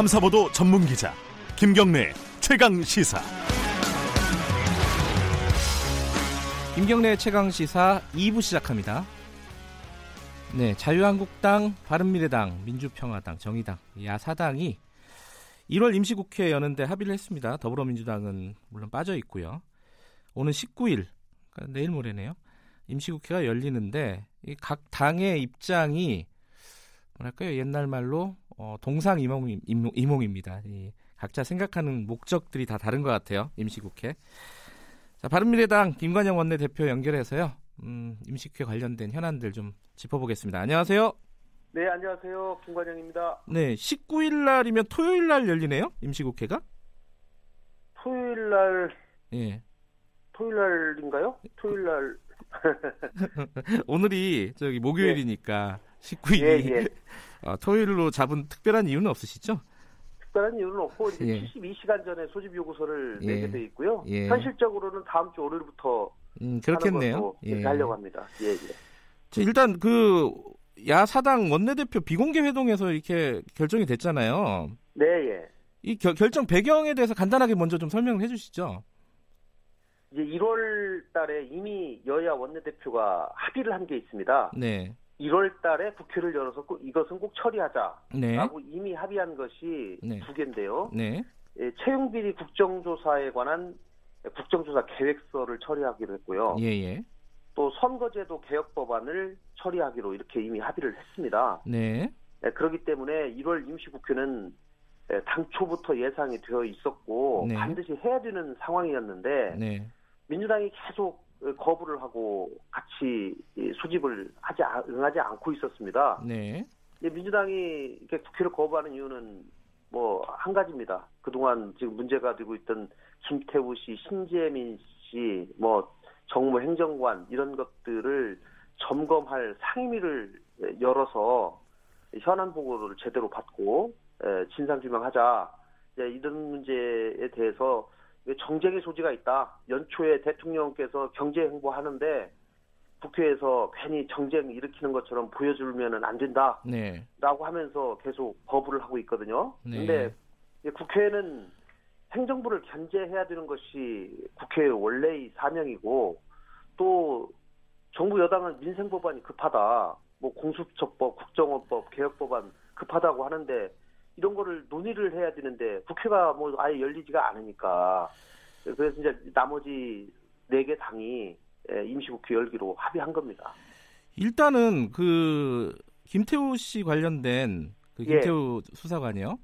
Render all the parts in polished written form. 탐사보도 전문기자 김경래 최강시사. 김경래의 최강시사 2부 시작합니다. 네, 자유한국당, 바른미래당, 민주평화당, 정의당, 야사당이 1월 임시국회 여는데 합의를 했습니다. 더불어민주당은 물론 빠져 있고요. 오는 19일, 그러니까 내일 모레네요. 임시국회가 열리는데 각 당의 입장이 뭐랄까요? 옛날 말로 동상이몽입니다. 각자 생각하는 목적들이 다 다른 것 같아요. 임시국회. 자, 바른미래당 김관영 원내대표 연결해서요. 임시국회 관련된 현안들 좀 짚어보겠습니다. 안녕하세요. 네, 안녕하세요. 김관영입니다. 네, 19일 날이면 토요일 날 열리네요. 임시국회가? 토요일 날. 예. 토요일 날인가요? 토요일 날. 오늘이 저기 목요일이니까 예. 19일이 예, 예. 토요일로 잡은 특별한 이유는 없으시죠? 특별한 이유는 없고 이제 예. 72시간 전에 소집 요구서를 예. 내게 돼 있고요. 예. 현실적으로는 다음 주 월요일부터 그렇겠네요. 예. 하려고 합니다. 예, 예. 일단 그 야사당 원내대표 비공개 회동에서 이렇게 결정이 됐잖아요. 네, 예. 이 결정 배경에 대해서 간단하게 먼저 좀 설명을 해주시죠. 이제 1월달에 이미 여야 원내대표가 합의를 한 게 있습니다. 네. 1월달에 국회를 열어서 이것은 꼭 처리하자라고 네. 이미 합의한 것이 네. 두 개인데요. 네. 예, 채용비리 국정조사에 관한 국정조사 계획서를 처리하기로 했고요. 예예. 또 선거제도 개혁 법안을 처리하기로 이렇게 이미 합의를 했습니다. 네. 예, 그렇기 때문에 1월 임시국회는 당초부터 예상이 되어 있었고 네. 반드시 해야 되는 상황이었는데 네. 민주당이 계속 거부를 하고 같이 소집을 응하지 않고 있었습니다. 네. 민주당이 이렇게 국회를 거부하는 이유는 뭐 한 가지입니다. 그동안 지금 문제가 되고 있던 김태우 씨, 신재민 씨, 뭐 정무 행정관 이런 것들을 점검할 상임위를 열어서 현안 보고를 제대로 받고 진상규명하자 이런 문제에 대해서 정쟁의 소지가 있다. 연초에 대통령께서 경제 행보하는데 국회에서 괜히 정쟁 일으키는 것처럼 보여주면 안 된다. 네. 라고 하면서 계속 거부를 하고 있거든요. 그런데 네. 국회는 행정부를 견제해야 되는 것이 국회의 원래의 사명이고 또 정부 여당은 민생 법안이 급하다. 뭐 공수처법, 국정원법, 개혁법안 급하다고 하는데 이런 거를 논의를 해야 되는데 국회가 뭐 아예 열리지가 않으니까 그래서 이제 나머지 4개 당이 임시국회 열기로 합의한 겁니다. 일단은 그 김태우 씨 관련된 그 김태우 예. 수사관이요.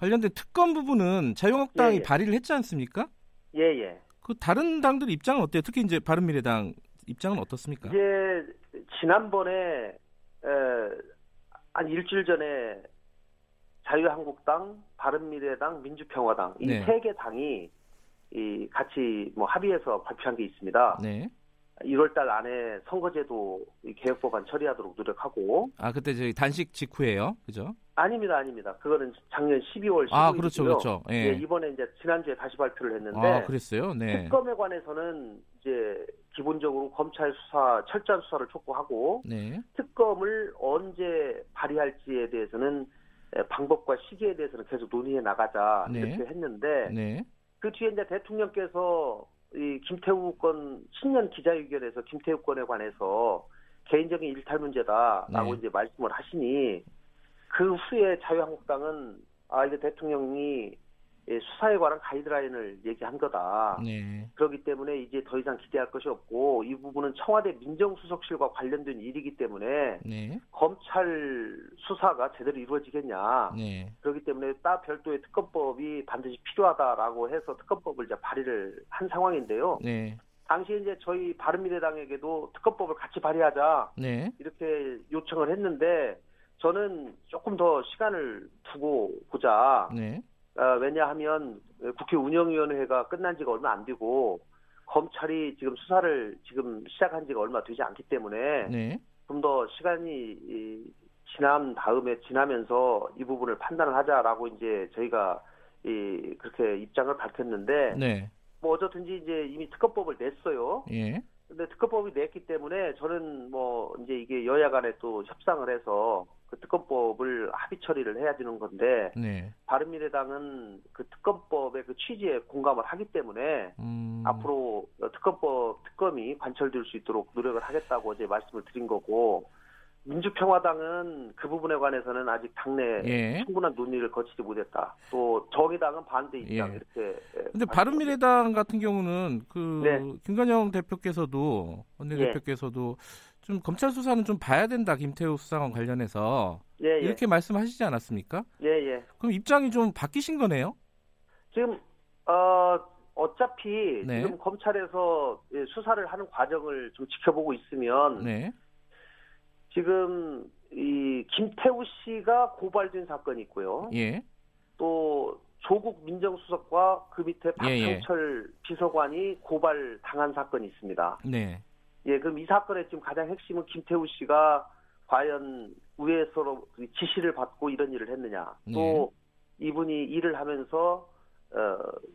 관련된 특검 부분은 자유한국당이 예, 예. 발의를 했지 않습니까? 예예. 예. 그 다른 당들 입장은 어때요? 특히 이제 바른미래당 입장은 어떻습니까? 이제 지난번에 한 일주일 전에 자유한국당, 바른미래당, 민주평화당 이 세 개 네. 당이 같이 뭐 합의해서 발표한 게 있습니다. 네. 1월달 안에 선거제도 개혁법안 처리하도록 노력하고. 아 그때 저희 단식 직후예요, 그죠? 아닙니다. 그거는 작년 12월 15일이고요. 아 그렇죠. 예. 예, 이번에 이제 지난주에 다시 발표를 했는데. 아 그랬어요. 네. 특검에 관해서는 이제 기본적으로 검찰 수사 철저한 수사를 촉구하고 네. 특검을 언제 발의할지에 대해서는. 방법과 시기에 대해서는 계속 논의해 나가자 이렇게 네. 했는데 네. 그 뒤에 이제 대통령께서 이 김태우 건 신년 기자회견에서 김태우 건에 관해서 개인적인 일탈 문제다라고 네. 이제 말씀을 하시니 그 후에 자유한국당은 이제 대통령이 수사에 관한 가이드라인을 얘기한 거다. 네. 그렇기 때문에 이제 더 이상 기대할 것이 없고 이 부분은 청와대 민정수석실과 관련된 일이기 때문에 네. 검찰 수사가 제대로 이루어지겠냐. 네. 그렇기 때문에 별도의 특검법이 반드시 필요하다라고 해서 특검법을 이제 발의를 한 상황인데요. 네. 당시에 이제 저희 바른미래당에게도 특검법을 같이 발의하자 네. 이렇게 요청을 했는데 저는 조금 더 시간을 두고 보자. 네. 왜냐하면 국회 운영위원회가 끝난 지가 얼마 안 되고 검찰이 지금 수사를 지금 시작한 지가 얼마 되지 않기 때문에 네. 좀 더 시간이 지나면서 이 부분을 판단을 하자라고 이제 저희가 그렇게 입장을 밝혔는데 네. 뭐 어쨌든지 이제 이미 특검법을 냈어요. 예. 근데 특검법이 냈기 때문에 저는 뭐 이제 이게 여야 간에 또 협상을 해서 그 특검법을 합의 처리를 해야 되는 건데 네. 바른미래당은 그 특검법의 그 취지에 공감을 하기 때문에 앞으로 특검이 관철될 수 있도록 노력을 하겠다고 어제 말씀을 드린 거고 민주평화당은 그 부분에 관해서는 아직 당내 예. 충분한 논의를 거치지 못했다. 또 정의당은 반대 입장 예. 이렇게. 그런데 바른미래당 같은 경우는 그 네. 김관영 대표께서도 원내대표께서도 예. 좀 검찰 수사는 좀 봐야 된다. 김태우 수사관 관련해서 예, 예. 이렇게 말씀하시지 않았습니까? 예예. 예. 그럼 입장이 좀 바뀌신 거네요? 지금 어차피 네. 지금 검찰에서 수사를 하는 과정을 좀 지켜보고 있으면. 네. 지금 이 김태우 씨가 고발된 사건이 있고요. 예. 또 조국 민정수석과 그 밑에 박형철 비서관이 고발당한 사건이 있습니다. 네. 예, 그럼 이 사건의 지금 가장 핵심은 김태우 씨가 과연 위에서 지시를 받고 이런 일을 했느냐. 또 네. 이분이 일을 하면서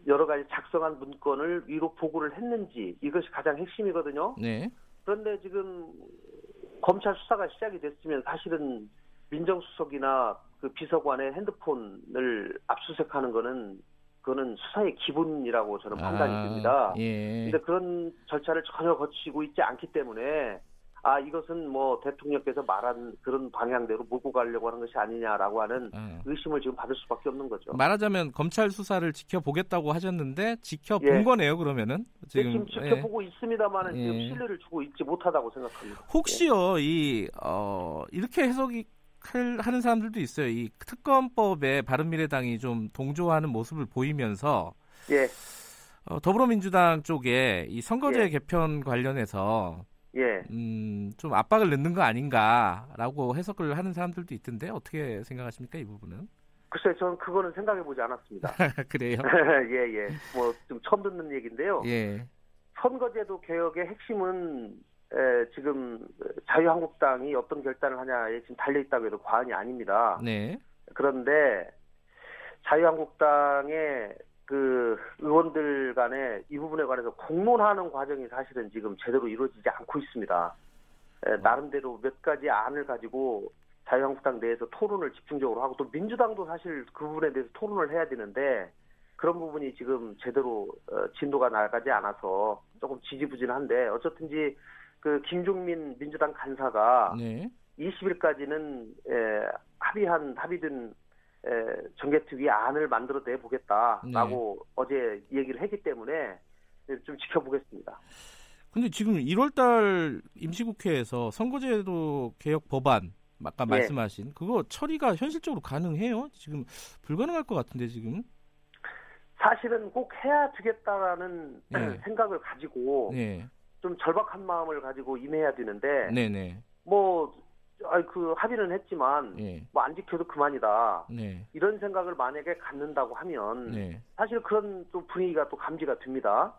여러 가지 작성한 문건을 위로 보고를 했는지 이것이 가장 핵심이거든요. 네. 그런데 지금 검찰 수사가 시작이 됐으면 사실은 민정수석이나 그 비서관의 핸드폰을 압수수색하는 거는 그거는 수사의 기본이라고 저는 판단이 듭니다. 그런데 예. 그런 절차를 전혀 거치고 있지 않기 때문에 이것은 뭐 대통령께서 말한 그런 방향대로 몰고 가려고 하는 것이 아니냐라고 하는 의심을 지금 받을 수밖에 없는 거죠. 말하자면 검찰 수사를 지켜보겠다고 하셨는데 지켜본 예. 거네요, 그러면은? 지금 지켜보고 예. 있습니다만은 예. 지금 신뢰를 주고 있지 못하다고 생각합니다. 혹시요, 예. 이렇게 해석이 하는 사람들도 있어요. 이 특검법에 바른미래당이 좀 동조하는 모습을 보이면서 예. 더불어민주당 쪽에 이 선거제 예. 개편 관련해서 예. 좀 압박을 넣는 거 아닌가라고 해석을 하는 사람들도 있던데 어떻게 생각하십니까 이 부분은? 글쎄요, 저는 그거는 생각해 보지 않았습니다. 그래요? 예. 뭐 좀 처음 듣는 얘기인데요. 예. 선거제도 개혁의 핵심은 지금 자유한국당이 어떤 결단을 하냐에 지금 달려 있다고 해도 과언이 아닙니다. 네. 그런데 자유한국당의 그 의원들 간에 이 부분에 관해서 공론하는 과정이 사실은 지금 제대로 이루어지지 않고 있습니다. 나름대로 몇 가지 안을 가지고 자유한국당 내에서 토론을 집중적으로 하고 또 민주당도 사실 그 부분에 대해서 토론을 해야 되는데 그런 부분이 지금 제대로 진도가 나가지 않아서 조금 지지부진한데 어쨌든지 그 김종민 민주당 간사가 네. 20일까지는 합의된 정개특위 안을 만들어내 보겠다라고 네. 어제 얘기를 했기 때문에 좀 지켜보겠습니다. 그런데 지금 1월달 임시국회에서 선거제도 개혁 법안 아까 말씀하신 네. 그거 처리가 현실적으로 가능해요? 지금 불가능할 것 같은데 지금? 사실은 꼭 해야 되겠다라는 네. 생각을 가지고 네. 좀 절박한 마음을 가지고 임해야 되는데 네. 뭐 합의는 했지만 예. 뭐 안 지켜도 그만이다. 네. 이런 생각을 만약에 갖는다고 하면 네. 사실 그런 또 분위기가 또 감지가 됩니다.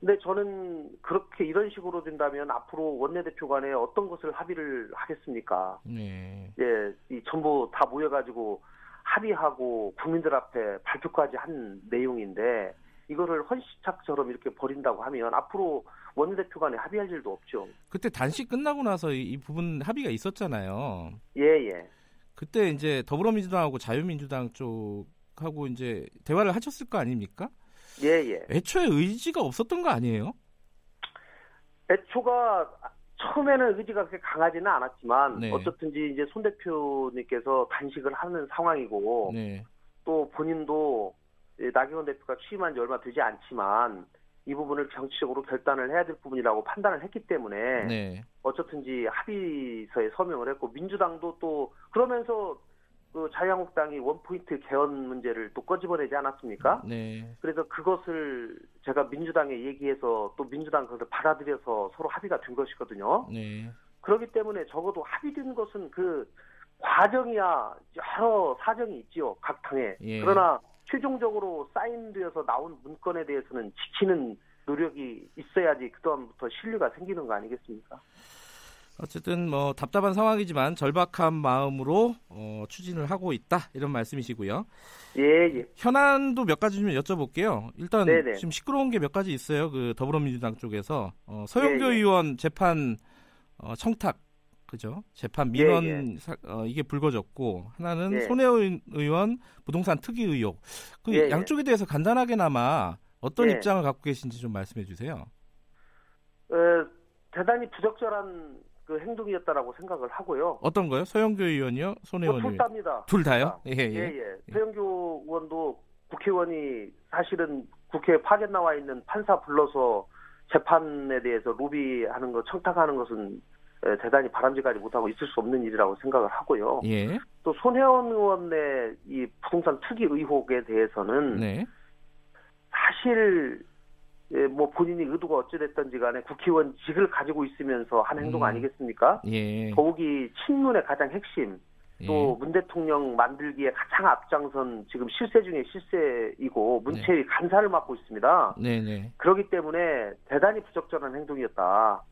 근데 저는 그렇게 이런 식으로 된다면 앞으로 원내대표 간에 어떤 것을 합의를 하겠습니까? 네. 예, 이 전부 다 모여가지고 합의하고 국민들 앞에 발표까지 한 내용인데 이거를 헌시착처럼 이렇게 버린다고 하면 앞으로 원내대표 간에 합의할 일도 없죠. 그때 단식 끝나고 나서 이 부분 합의가 있었잖아요. 예. 그때 이제 더불어민주당하고 자유민주당 쪽하고 이제 대화를 하셨을 거 아닙니까? 예. 애초에 의지가 없었던 거 아니에요? 애초가 처음에는 의지가 그렇게 강하지는 않았지만 네. 어쨌든지 이제 손 대표님께서 단식을 하는 상황이고 네. 또 본인도 나경원 대표가 취임한 지 얼마 되지 않지만 이 부분을 정치적으로 결단을 해야 될 부분이라고 판단을 했기 때문에 네. 어쨌든지 합의서에 서명을 했고 민주당도 또 그러면서 그 자유한국당이 원포인트 개헌 문제를 또 꺼집어내지 않았습니까? 네. 그래서 그것을 제가 민주당에 얘기해서 또 민주당 그것을 받아들여서 서로 합의가 된 것이거든요. 네. 그렇기 때문에 적어도 합의된 것은 그 과정이야 여러 사정이 있지요. 각 당에. 예. 그러나 최종적으로 사인되어서 나온 문건에 대해서는 지키는 노력이 있어야지 그다음부터 신뢰가 생기는 거 아니겠습니까? 어쨌든 뭐 답답한 상황이지만 절박한 마음으로 추진을 하고 있다 이런 말씀이시고요. 예. 현안도 몇 가지 좀 여쭤볼게요. 일단 네네. 지금 시끄러운 게 몇 가지 있어요. 그 더불어민주당 쪽에서 서영교 의원 재판 청탁 그죠? 재판 민원 이게 불거졌고, 하나는 손혜원 의원 부동산 특이 의혹. 그 양쪽에 대해서 간단하게나마 어떤 입장을 갖고 계신지 좀 말씀해 주세요. 대단히 부적절한 그 행동이었다라고 생각을 하고요. 어떤 거요? 서영교 의원이요? 손혜원 의원? 둘 다입니다. 둘 다요? 서영교 의원도 국회의원이 사실은 국회에 파견 나와 있는 판사 불러서 재판에 대해서 로비하는 거, 청탁하는 것은 대단히 바람직하지 못하고 있을 수 없는 일이라고 생각을 하고요. 예. 또 손혜원 의원의 이 부동산 투기 의혹에 대해서는 사실 뭐 본인이 의도가 어찌됐든지 간에 국회의원직을 가지고 있으면서 한 행동 아니겠습니까? 더욱이 친문의 가장 핵심, 또 문 대통령 만들기에 가장 앞장선 지금 실세 중에 실세이고 문체의 간사를 맡고 있습니다. 그렇기 때문에 대단히 부적절한 행동이었다라고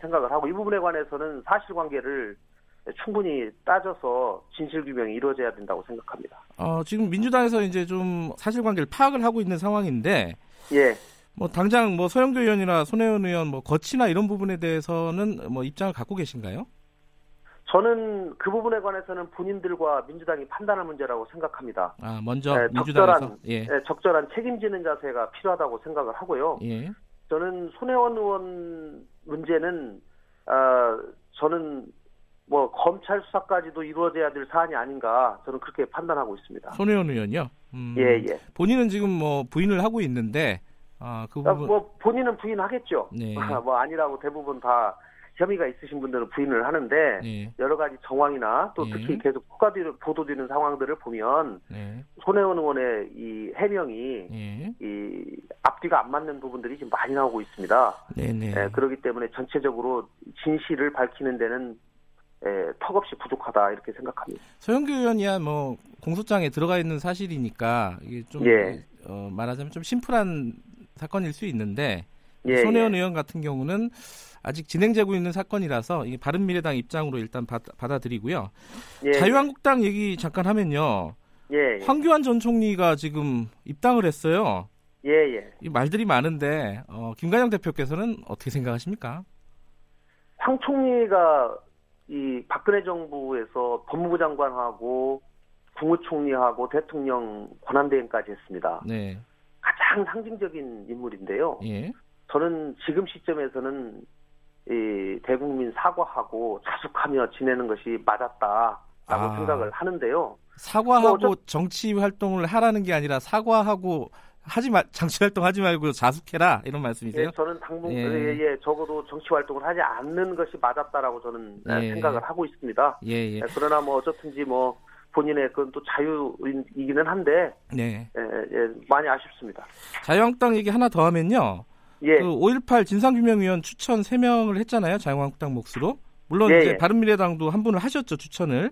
생각을 하고, 이 부분에 관해서는 사실관계를 충분히 따져서 진실규명이 이루어져야 된다고 생각합니다. 지금 민주당에서 이제 좀 사실관계를 파악을 하고 있는 상황인데, 뭐 당장 뭐 서영교 의원이나 손혜원 의원 뭐 거치나 이런 부분에 대해서는 뭐 입장을 갖고 계신가요? 저는 그 부분에 관해서는 본인들과 민주당이 판단할 문제라고 생각합니다. 아, 먼저 민주당에서 적절한 책임지는 자세가 필요하다고 생각을 하고요. 저는 손혜원 의원 문제는 저는 뭐 검찰 수사까지도 이루어져야 될 사안이 아닌가, 저는 그렇게 판단하고 있습니다. 손혜원 의원이요? 본인은 지금 뭐 부인을 하고 있는데 그 부분 뭐 본인은 부인하겠죠. 뭐 아니라고 대부분 다 혐의가 있으신 분들은 부인을 하는데 여러 가지 정황이나 또 특히 계속 보도되는 상황들을 보면 손혜원 의원의 이 해명이 이 앞뒤가 안 맞는 부분들이 지금 많이 나오고 있습니다. 그렇기 때문에 전체적으로 진실을 밝히는 데는 턱없이 부족하다 이렇게 생각합니다. 서영교 의원이야 뭐 공소장에 들어가 있는 사실이니까 이게 좀 말하자면 좀 심플한 사건일 수 있는데 손혜원 의원 같은 경우는 아직 진행되고 있는 사건이라서 이 바른미래당 입장으로 일단 받아들이고요. 자유한국당 얘기 잠깐 하면요. 황교안 전 총리가 지금 입당을 했어요. 이 말들이 많은데 김관영 대표께서는 어떻게 생각하십니까? 황 총리가 이 박근혜 정부에서 법무부 장관하고 국무총리하고 대통령 권한대행까지 했습니다. 가장 상징적인 인물인데요. 저는 지금 시점에서는 이 대국민 사과하고 자숙하며 지내는 것이 맞았다라고 생각을 하는데요. 사과하고 정치 활동을 하라는 게 아니라 사과하고 정치 활동 하지 말고 자숙해라 이런 말씀이세요? 저는 당분간 적어도 정치 활동을 하지 않는 것이 맞았다라고 저는 생각을 하고 있습니다. 그러나 뭐 어쨌든지 뭐 본인의 그건 또 자유이기는 한데 많이 아쉽습니다. 자유한국당 얘기 하나 더 하면요. 그 5.18 진상규명위원 추천 3명을 했잖아요. 자유한국당 몫으로. 물론 이제 바른미래당도 한 분을 하셨죠, 추천을.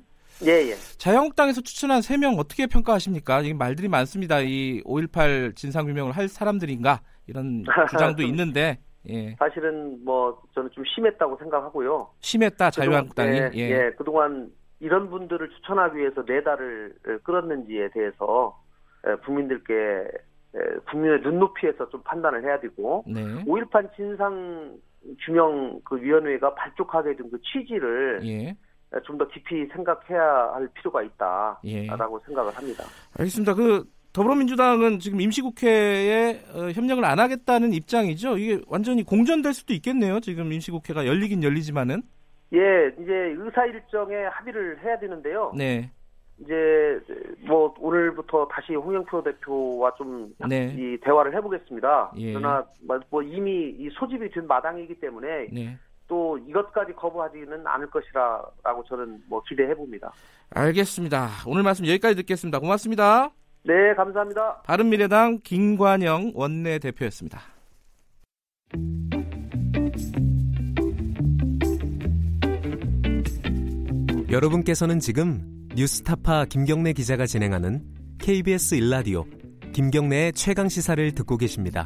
자유한국당에서 추천한 3명 어떻게 평가하십니까? 이게 말들이 많습니다. 이 5.18 진상규명을 할 사람들인가? 이런 주장도 있는데. 사실은 뭐 저는 좀 심했다고 생각하고요. 심했다, 자유한국당이. 그동안 이런 분들을 추천하기 위해서 4달을 끌었는지에 대해서 국민의 눈높이에서 좀 판단을 해야 되고 5.18 진상규명 그 위원회가 발족하게 된 그 취지를 좀 더 깊이 생각해야 할 필요가 있다라고 생각을 합니다. 알겠습니다. 그 더불어민주당은 지금 임시국회에 협력을 안 하겠다는 입장이죠. 이게 완전히 공전될 수도 있겠네요. 지금 임시국회가 열리긴 열리지만은. 이제 의사 일정에 합의를 해야 되는데요. 이제 뭐 오늘부터 다시 홍영표 대표와 좀 이 대화를 해보겠습니다. 그러나 뭐 이미 이 소집이 된 마당이기 때문에 또 이것까지 거부하지는 않을 것이라고 저는 뭐 기대해 봅니다. 알겠습니다. 오늘 말씀 여기까지 듣겠습니다. 고맙습니다. 네, 감사합니다. 바른미래당 김관영 원내대표였습니다. 여러분께서는 지금 뉴스타파 김경래 기자가 진행하는 KBS 1라디오 김경래의 최강시사를 듣고 계십니다.